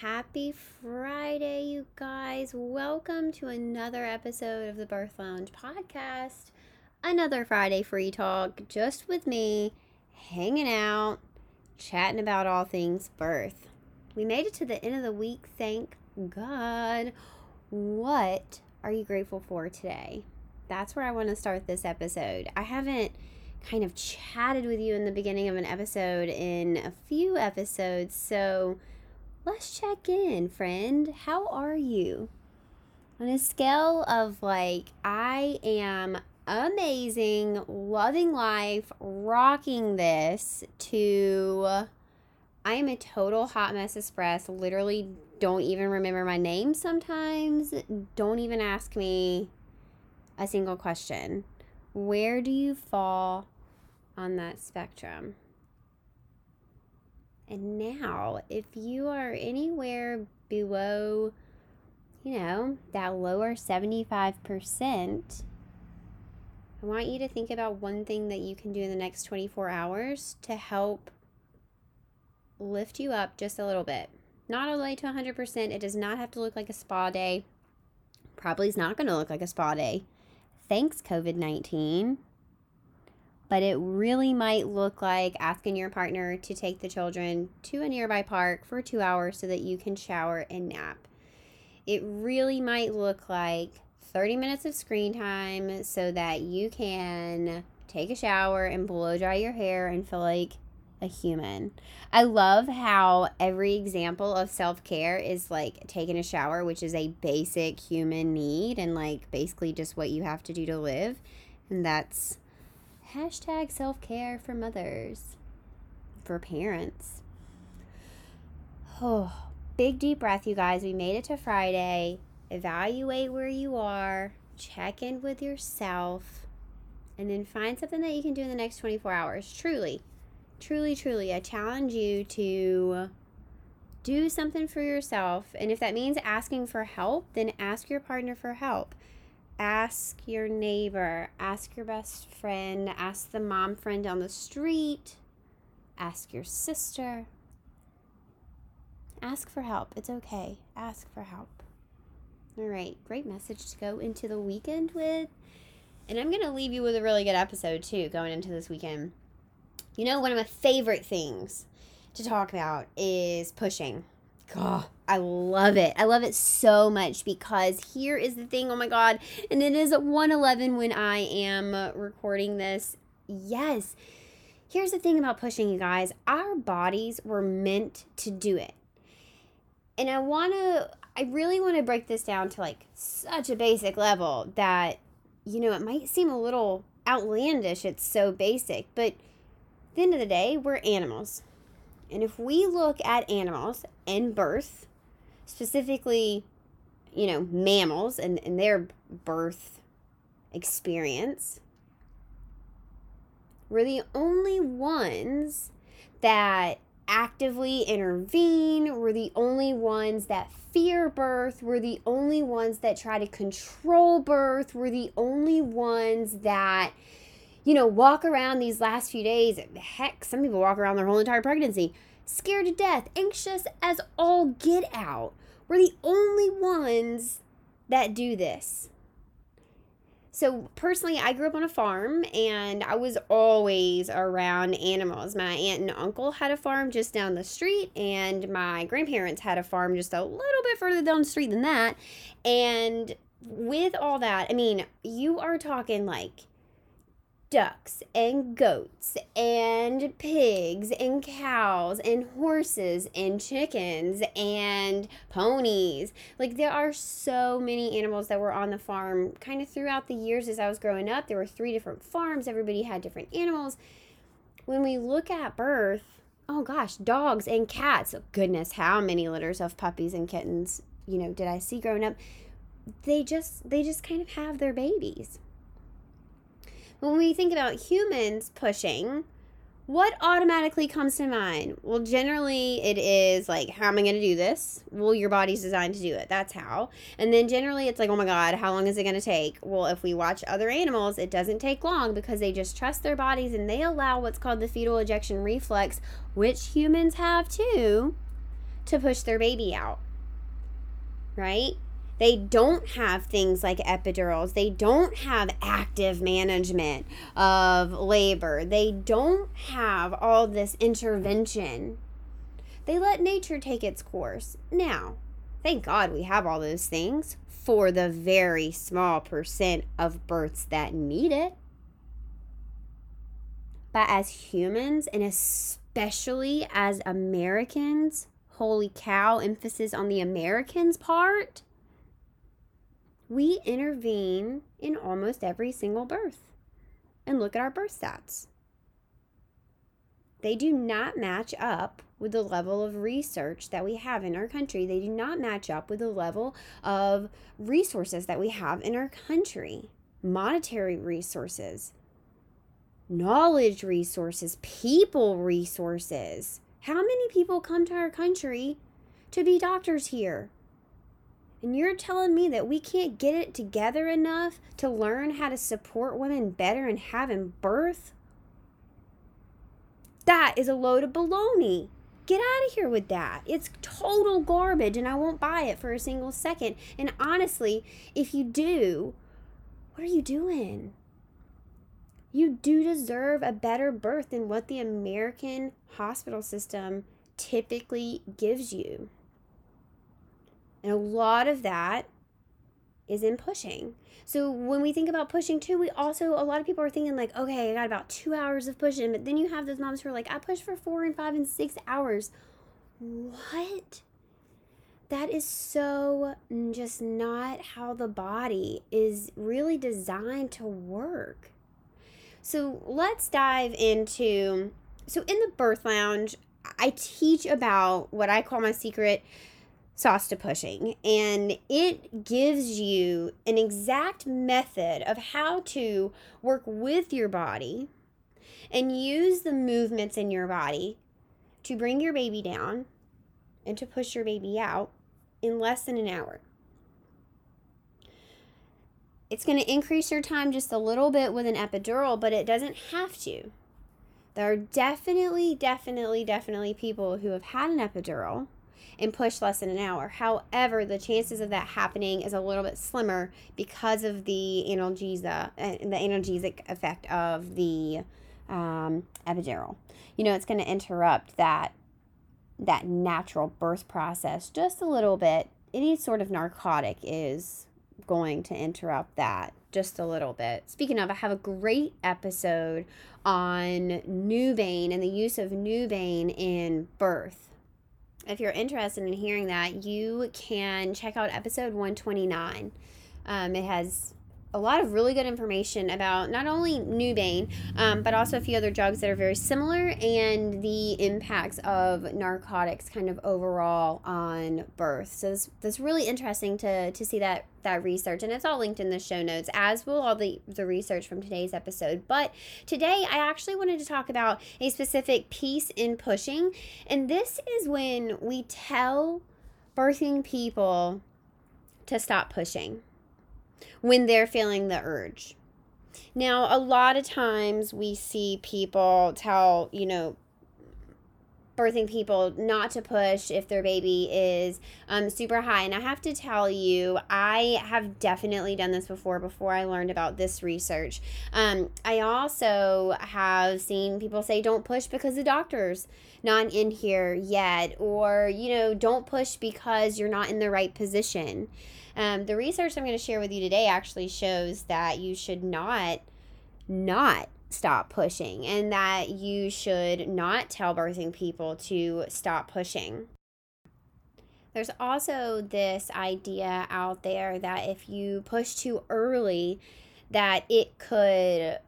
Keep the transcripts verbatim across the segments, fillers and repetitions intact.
happy Friday, you guys. Welcome to another episode of the Birth Lounge Podcast. Another Friday free talk, just with me, hanging out, chatting about all things birth. We made it to the end of the week, thank God. What are you grateful for today? That's where I want to start this episode. I haven't kind of chatted with you in the beginning of an episode in a few episodes, so let's check in, friend. How are you? On a scale of like, I am amazing, loving life, rocking this, to I am a total hot mess of stress, literally don't even remember my name sometimes, don't even ask me a single question. Where do you fall on that spectrum? And now, if you are anywhere below, you know, that lower seventy-five percent, I want you to think about one thing that you can do in the next twenty-four hours to help lift you up just a little bit. Not all the way to one hundred percent. It does not have to look like a spa day. Probably is not going to look like a spa day. Thanks, COVID nineteen. But it really might look like asking your partner to take the children to a nearby park for two hours so that you can shower and nap. It really might look like thirty minutes of screen time so that you can take a shower and blow dry your hair and feel like a human. I love how every example of self-care is like taking a shower, which is a basic human need and like basically just what you have to do to live. And that's hashtag self-care for mothers, for parents. Oh, big deep breath, you guys. We made it to Friday. Evaluate where you are, check in with yourself, and then find something that you can do in the next twenty-four hours. Truly. Truly, truly, I challenge you to do something for yourself. And if that means asking for help, then ask your partner for help. Ask your neighbor. Ask your best friend. Ask the mom friend on the street. Ask your sister. Ask for help. It's okay. Ask for help. All right, great message to go into the weekend with. And I'm going to leave you with a really good episode, too, going into this weekend. You know, one of my favorite things to talk about is pushing. God, I love it. I love it so much because here is the thing. Oh, my God. And it is one eleven when I am recording this. Yes. Here's the thing about pushing, you guys. Our bodies were meant to do it. And I want to, I really want to break this down to like such a basic level that, you know, it might seem a little outlandish. It's so basic, but at the end of the day, we're animals. And if we look at animals and birth, specifically, you know, mammals and, and their birth experience, we're the only ones that actively intervene. We're the only ones that fear birth. We're the only ones that try to control birth. We're the only ones that you know, walk around these last few days. Heck, some people walk around their whole entire pregnancy, scared to death, anxious as all get out. We're the only ones that do this. So personally, I grew up on a farm and I was always around animals. My aunt and uncle had a farm just down the street, and my grandparents had a farm just a little bit further down the street than that. And with all that, I mean, you are talking like ducks and goats and pigs and cows and horses and chickens and ponies. Like, there are so many animals that were on the farm kind of throughout the years as I was growing up. There were three different farms. Everybody had different animals. When we look at birth, oh gosh, dogs and cats. Oh, goodness, how many litters of puppies and kittens, you know, did I see growing up? They just, they just kind of have their babies. When we think about humans pushing, what automatically comes to mind? Well, generally it is like, how am I going to do this? Well, your body's designed to do it. That's how. And then generally it's like, oh my God, how long is it going to take? Well, if we watch other animals, it doesn't take long because they just trust their bodies and they allow what's called the fetal ejection reflex, which humans have too, to push their baby out, right? They don't have things like epidurals. They don't have active management of labor. They don't have all this intervention. They let nature take its course. Now, thank God we have all those things for the very small percent of births that need it. But as humans, and especially as Americans, holy cow, emphasis on the Americans part, we intervene in almost every single birth. And look at our birth stats. They do not match up with the level of research that we have in our country. They do not match up with the level of resources that we have in our country. Monetary resources, knowledge resources, people resources. How many people come to our country to be doctors here? And you're telling me that we can't get it together enough to learn how to support women better in having birth? That is a load of baloney. Get out of here with that. It's total garbage, and I won't buy it for a single second. And honestly, if you do, what are you doing? You do deserve a better birth than what the American hospital system typically gives you. And a lot of that is in pushing. So when we think about pushing too, we also, a lot of people are thinking like, okay, I got about two hours of pushing. But then you have those moms who are like, I pushed for four and five and six hours. What? That is so just not how the body is really designed to work. So let's dive into, so in the Birth Lounge, I teach about what I call my secret sauce to pushing, and it gives you an exact method of how to work with your body and use the movements in your body to bring your baby down and to push your baby out in less than an hour. It's going to increase your time just a little bit with an epidural, but it doesn't have to. There are definitely, definitely, definitely people who have had an epidural and push less than an hour. However, the chances of that happening is a little bit slimmer because of the analgesia, uh, the analgesic effect of the um, epidural. You know, it's going to interrupt that that natural birth process just a little bit. Any sort of narcotic is going to interrupt that just a little bit. Speaking of, I have a great episode on Nubain and the use of Nubain in birth. If you're interested in hearing that, you can check out episode one twenty-nine. Um, it has a lot of really good information about not only Nubain, um, but also a few other drugs that are very similar and the impacts of narcotics kind of overall on birth. So this, this really interesting to, to see that, that research, and it's all linked in the show notes, as will all the, the research from today's episode. But today I actually wanted to talk about a specific piece in pushing, and this is when we tell birthing people to stop pushing when they're feeling the urge. Now, a lot of times we see people tell, you know, birthing people not to push if their baby is um, super high. And I have to tell you, I have definitely done this before, before I learned about this research. Um, I also have seen people say, don't push because the doctor's not in here yet, or, you know, don't push because you're not in the right position. Um, the research I'm going to share with you today actually shows that you should not, not stop pushing, and that you should not tell birthing people to stop pushing. There's also this idea out there that if you push too early, that it could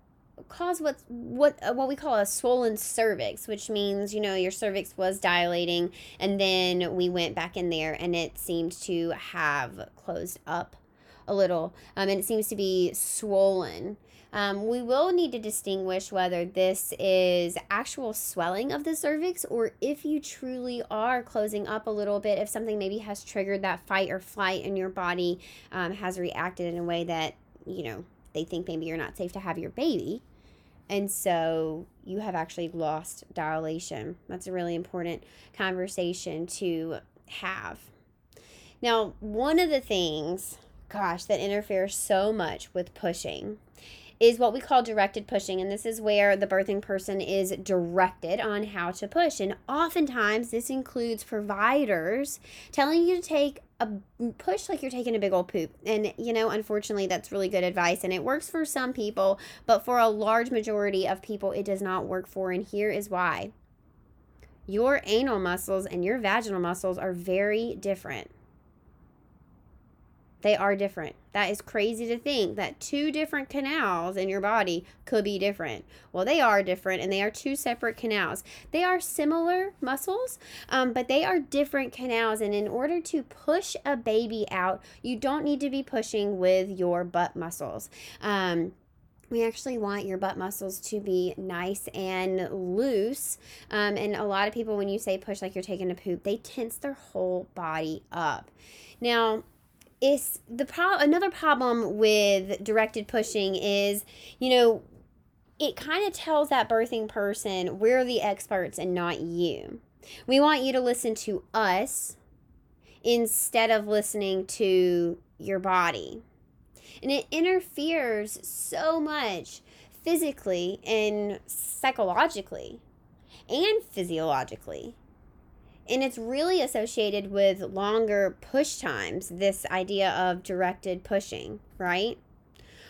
cause what what what we call a swollen cervix, which means, you know, your cervix was dilating and then we went back in there and it seemed to have closed up a little, um, and it seems to be swollen. Um, we will need to distinguish whether this is actual swelling of the cervix or if you truly are closing up a little bit, if something maybe has triggered that fight or flight and your body um, has reacted in a way that, you know, they think maybe you're not safe to have your baby. And so you have actually lost dilation. That's a really important conversation to have. Now, one of the things, gosh, that interferes so much with pushing is what we call directed pushing. And this is where the birthing person is directed on how to push. And oftentimes this includes providers telling you to take a push like you're taking a big old poop. And, you know, unfortunately, that's really good advice. And it works for some people, but for a large majority of people, it does not work for. And here is why. Your anal muscles and your vaginal muscles are very different. They are different. That is crazy to think that two different canals in your body could be different. Well, they are different, and they are two separate canals. They are similar muscles, um, but they are different canals. And in order to push a baby out, you don't need to be pushing with your butt muscles. Um, We actually want your butt muscles to be nice and loose. Um, and a lot of people, when you say push like you're taking a poop, they tense their whole body up. Now, It's the pro- another problem with directed pushing is, you know, it kind of tells that birthing person we're the experts and not you. We want you to listen to us instead of listening to your body. And it interferes so much physically and psychologically and physiologically. And it's really associated with longer push times, this idea of directed pushing, right?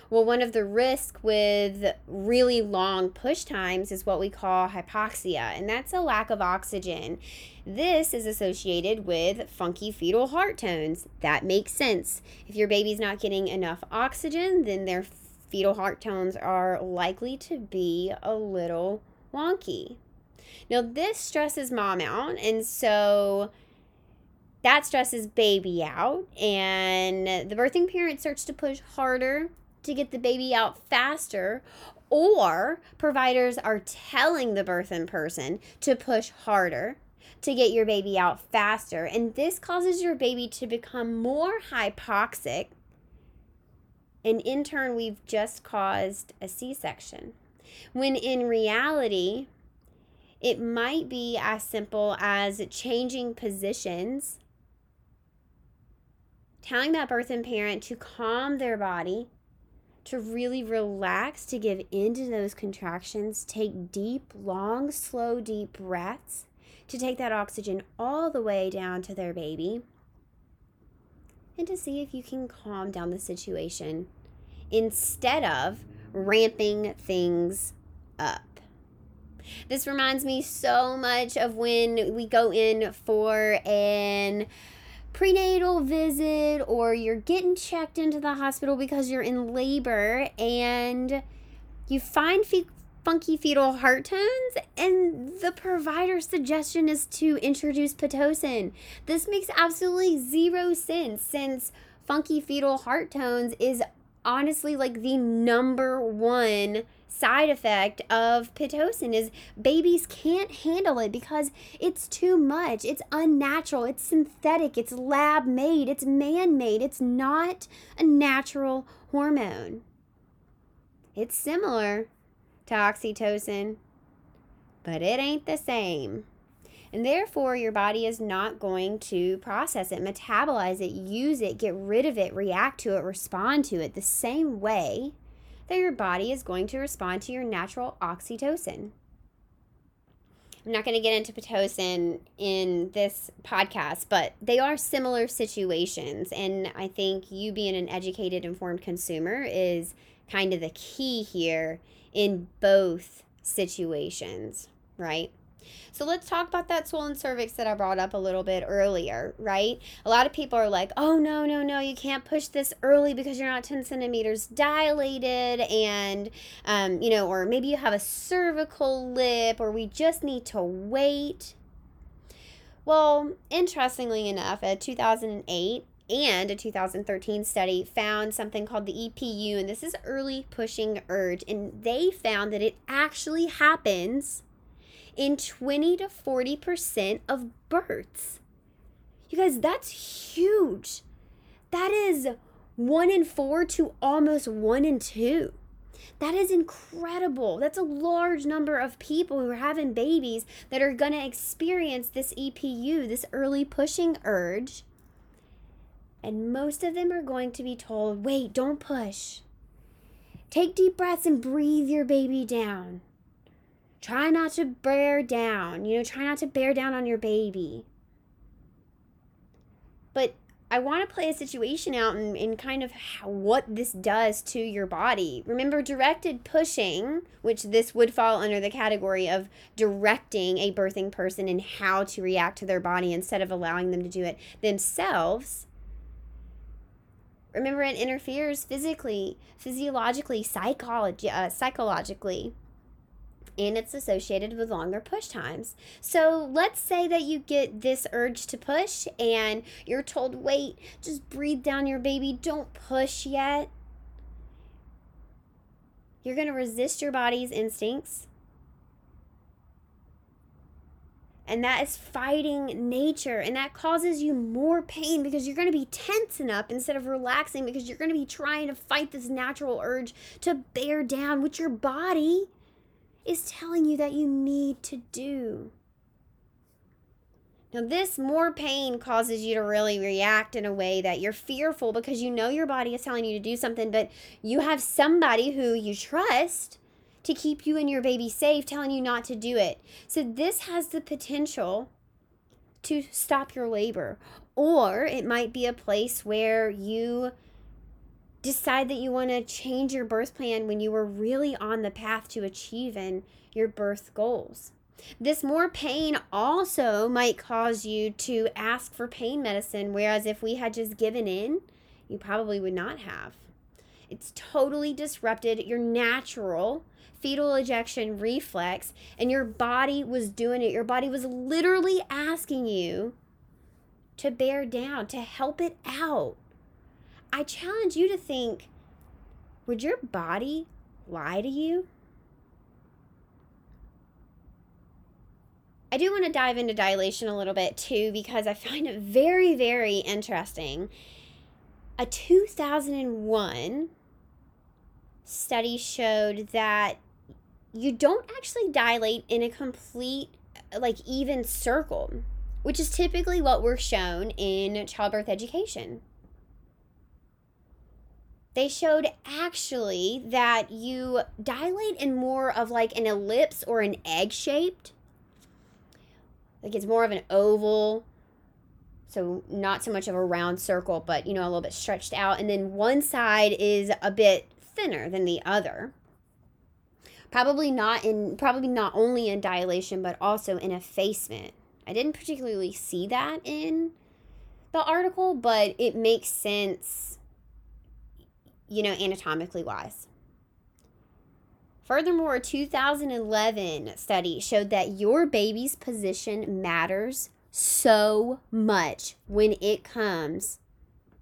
Well, one of the risks with really long push times is what we call hypoxia, and that's a lack of oxygen. This is associated with funky fetal heart tones. That makes sense. If your baby's not getting enough oxygen, then their fetal heart tones are likely to be a little wonky. Now, this stresses mom out, and so that stresses baby out, and the birthing parent starts to push harder to get the baby out faster, or providers are telling the birthing person to push harder to get your baby out faster, and this causes your baby to become more hypoxic, and in turn, we've just caused a C-section, when in reality, it might be as simple as changing positions, telling that birthing parent to calm their body, to really relax, to give into those contractions, take deep, long, slow, deep breaths, to take that oxygen all the way down to their baby, and to see if you can calm down the situation instead of ramping things up. This reminds me so much of when we go in for an prenatal visit or you're getting checked into the hospital because you're in labor and you find fe- funky fetal heart tones and the provider's suggestion is to introduce Pitocin. This makes absolutely zero sense since funky fetal heart tones is honestly like the number one side effect of Pitocin is babies can't handle it because it's too much. It's unnatural. It's synthetic. It's lab made. It's man made. It's not a natural hormone. It's similar to oxytocin, but it ain't the same. And therefore, your body is not going to process it, metabolize it, use it, get rid of it, react to it, respond to it the same way that your body is going to respond to your natural oxytocin. I'm not going to get into Pitocin in this podcast, but they are similar situations. And I think you being an educated, informed consumer is kind of the key here in both situations, right? So let's talk about that swollen cervix that I brought up a little bit earlier, right? A lot of people are like, oh, no, no, no, you can't push this early because you're not ten centimeters dilated and, um, you know, or maybe you have a cervical lip or we just need to wait. Well, interestingly enough, a two thousand eight and a two thousand thirteen study found something called the E P U, and this is early pushing urge, and they found that it actually happens in twenty to forty percent of births. You guys, that's huge. That is one in four to almost one in two. That is incredible. That's a large number of people who are having babies that are gonna experience this E P U, this early pushing urge. And most of them are going to be told, wait, don't push. Take deep breaths and breathe your baby down. Try not to bear down, you know, try not to bear down on your baby. But I want to play a situation out and, and kind of how, what this does to your body. Remember, directed pushing, which this would fall under the category of directing a birthing person in how to react to their body instead of allowing them to do it themselves. Remember, it interferes physically, physiologically, psychology, uh, psychologically. And it's associated with longer push times. So let's say that you get this urge to push and you're told, wait, just breathe down your baby, don't push yet. You're going to resist your body's instincts. And that is fighting nature. And that causes you more pain because you're going to be tensing up instead of relaxing because you're going to be trying to fight this natural urge to bear down with your body is telling you that you need to do. Now, this more pain causes you to really react in a way that you're fearful because you know your body is telling you to do something, but you have somebody who you trust to keep you and your baby safe telling you not to do it. So this has the potential to stop your labor, or it might be a place where you decide that you want to change your birth plan when you were really on the path to achieving your birth goals. This more pain also might cause you to ask for pain medicine, whereas if we had just given in, you probably would not have. It's totally disrupted your natural fetal ejection reflex, and your body was doing it. Your body was literally asking you to bear down, to help it out. I challenge you to think, would your body lie to you? I do want to dive into dilation a little bit too, because I find it very, very interesting. A two thousand one study showed that you don't actually dilate in a complete, like, even circle, which is typically what we're shown in childbirth education. They showed actually that you dilate in more of like an ellipse or an egg-shaped. Like it's more of an oval, so not so much of a round circle, but you know, a little bit stretched out. And then one side is a bit thinner than the other. Probably not in, probably not only in dilation, but also in effacement. I didn't particularly see that in the article, but it makes sense, you know, anatomically wise. Furthermore, a two thousand eleven study showed that your baby's position matters so much when it comes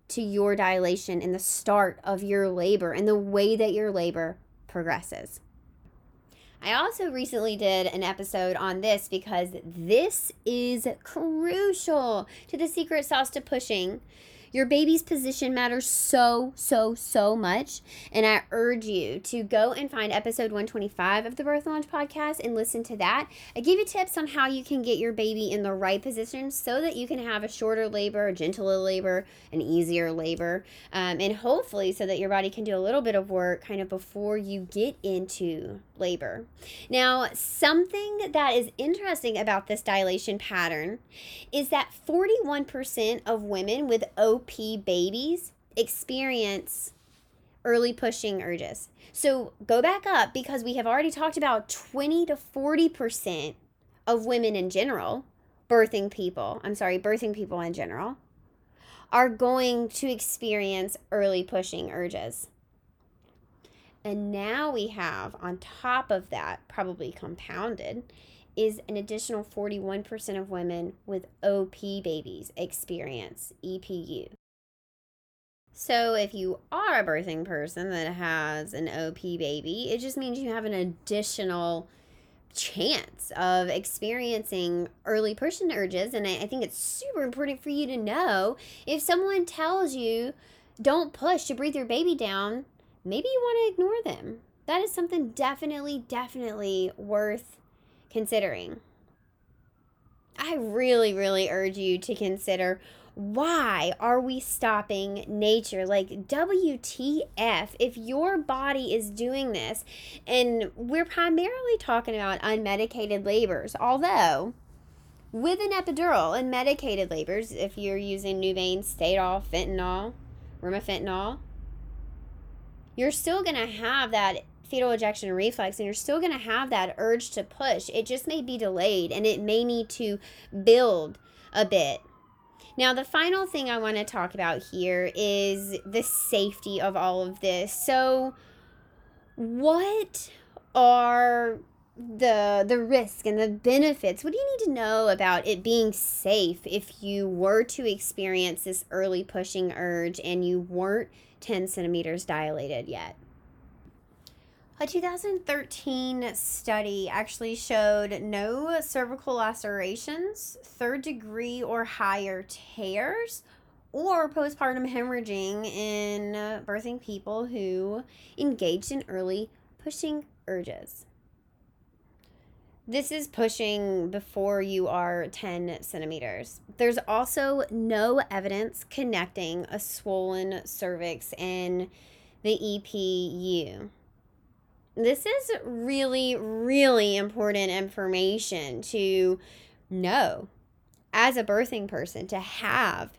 to your dilation and the start of your labor and the way that your labor progresses. I also recently did an episode on this because this is crucial to the secret sauce to pushing Your baby's position matters so, so, so much. And I urge you to go and find episode one twenty-five of the Birth Lounge podcast and listen to that. I give you tips on how you can get your baby in the right position so that you can have a shorter labor, a gentler labor, an easier labor, um, and hopefully so that your body can do a little bit of work kind of before you get into labor. Now, something that is interesting about this dilation pattern is that forty-one percent of women with O P babies experience early pushing urges. So go back up, because we have already talked about twenty to forty percent of women in general, birthing people, I'm sorry, birthing people in general, are going to experience early pushing urges. And now we have, on top of that, probably compounded, is an additional forty-one percent of women with O P babies experience E P U. So if you are a birthing person that has an O P baby, it just means you have an additional chance of experiencing early pushing urges. And I, I think it's super important for you to know, if someone tells you, don't push to breathe your baby down, maybe you want to ignore them. That is something definitely, definitely worth considering. I really, really urge you to consider, why are we stopping nature? Like, W T F, if your body is doing this, and we're primarily talking about unmedicated labors, although with an epidural and medicated labors, if you're using Nubain, Stadol, fentanyl, remifentanil, you're still going to have that fetal ejection reflex, and you're still going to have that urge to push. It just may be delayed, and it may need to build a bit. Now, the final thing I want to talk about here is the safety of all of this. So what are the the risk and the benefits? What do you need to know about it being safe if you were to experience this early pushing urge and you weren't ten centimeters dilated yet? A two thousand thirteen study actually showed no cervical lacerations, third degree or higher tears, or postpartum hemorrhaging in uh, birthing people who engaged in early pushing urges. This is pushing before you are ten centimeters. There's also no evidence connecting a swollen cervix and the E P U. This is really, really important information to know as a birthing person, to have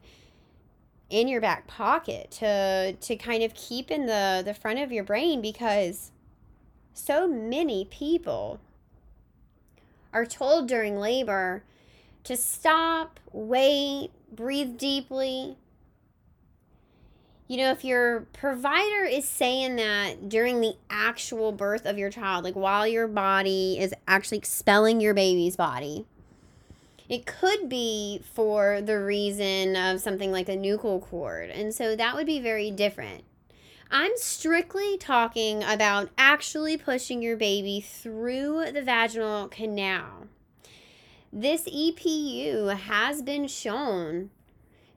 in your back pocket, to to kind of keep in the, the front of your brain, because so many people are told during labor to stop, wait, breathe deeply. You know, if your provider is saying that during the actual birth of your child, like while your body is actually expelling your baby's body, it could be for the reason of something like a nuchal cord. And so that would be very different. I'm strictly talking about actually pushing your baby through the vaginal canal. This E P U has been shown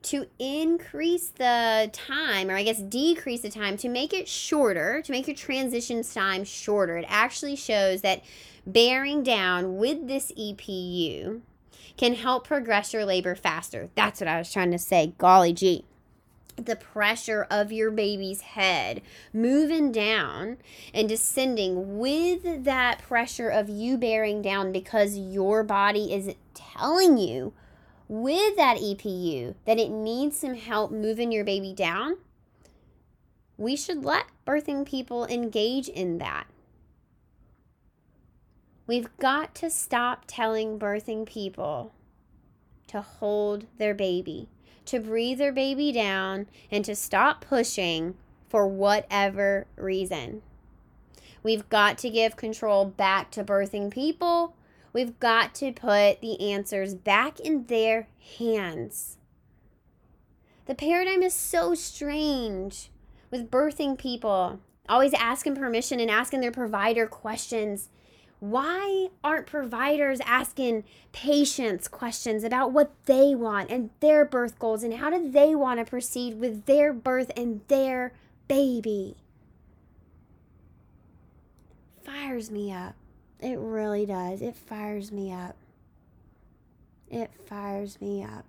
to increase the time, or I guess decrease the time, to make it shorter, to make your transition time shorter. It actually shows that bearing down with this E P U can help progress your labor faster. That's what I was trying to say. Golly gee. The pressure of your baby's head moving down and descending with that pressure of you bearing down, because your body is telling you with that E P U that it needs some help moving your baby down. We should let birthing people engage in that. We've got to stop telling birthing people to hold their baby, to breathe their baby down, and to stop pushing for whatever reason. We've got to give control back to birthing people. We've got to put the answers back in their hands. The paradigm is so strange with birthing people, always asking permission and asking their provider questions. Why aren't providers asking patients questions about what they want and their birth goals and how do they want to proceed with their birth and their baby? Fires me up. It really does. It fires me up. It fires me up.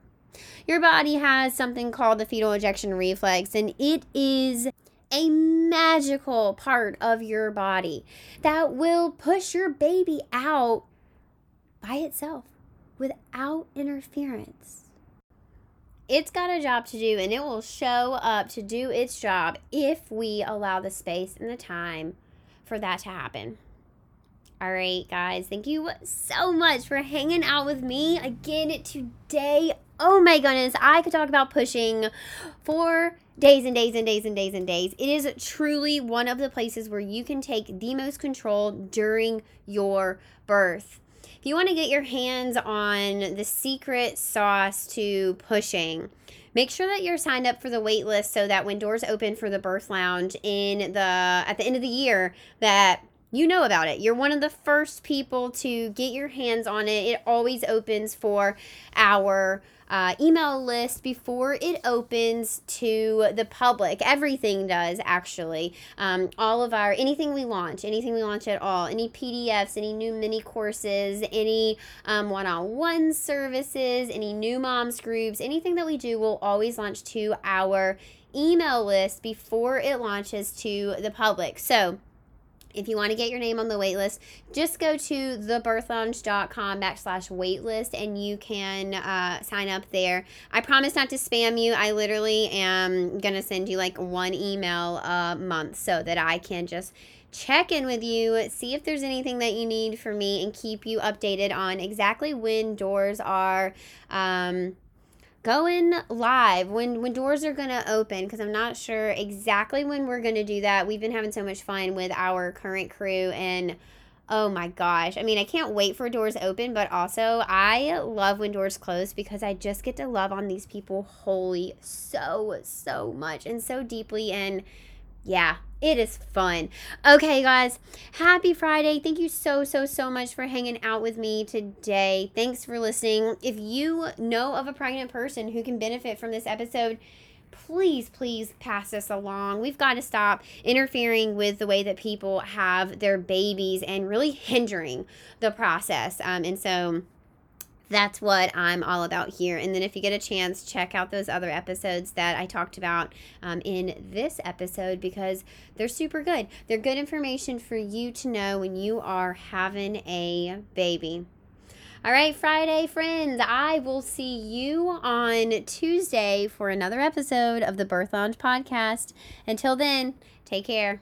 Your body has something called the fetal ejection reflex, and it is a magical part of your body that will push your baby out by itself without interference. It's got a job to do, and it will show up to do its job if we allow the space and the time for that to happen. All right, guys, thank you so much for hanging out with me again today. Oh my goodness, I could talk about pushing for days and days and days and days and days. It is truly one of the places where you can take the most control during your birth. If you want to get your hands on the secret sauce to pushing, make sure that you're signed up for the wait list so that when doors open for the Birth Lounge in the at the end of the year, that you know about it. You're one of the first people to get your hands on it. It always opens for our uh, email list before it opens to the public. Everything does, actually. Um, all of our, anything we launch, anything we launch at all, any P D Fs, any new mini courses, any um, one-on-one services, any new moms groups, anything that we do will always launch to our email list before it launches to the public. So, if you want to get your name on the waitlist, just go to thebirthlounge.com backslash waitlist and you can uh, sign up there. I promise not to spam you. I literally am going to send you like one email a month so that I can just check in with you, see if there's anything that you need from me, and keep you updated on exactly when doors are um going live, when when doors are going to open, because I'm not sure exactly when we're going to do that. We've been having so much fun with our current crew, and oh my gosh, I mean, I can't wait for doors open, but also I love when doors close because I just get to love on these people wholly so so much and so deeply, and yeah, it is fun. Okay, guys, happy Friday. Thank you so, so, so much for hanging out with me today. Thanks for listening. If you know of a pregnant person who can benefit from this episode, please, please pass this along. We've got to stop interfering with the way that people have their babies and really hindering the process. Um, and so that's what I'm all about here. And then if you get a chance, check out those other episodes that I talked about um, in this episode, because they're super good. They're good information for you to know when you are having a baby. All right, Friday friends, I will see you on Tuesday for another episode of the Birth Lounge Podcast. Until then, take care.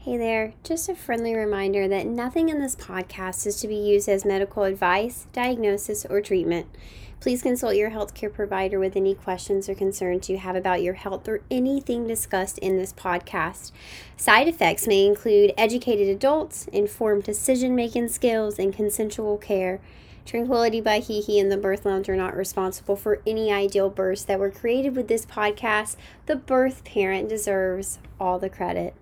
Hey there, just a friendly reminder that nothing in this podcast is to be used as medical advice, diagnosis, or treatment. Please consult your healthcare provider with any questions or concerns you have about your health or anything discussed in this podcast. Side effects may include educated adults, informed decision-making skills, and consensual care. Tranquility by HeHe and the Birth Lounge are not responsible for any ideal births that were created with this podcast. The birth parent deserves all the credit.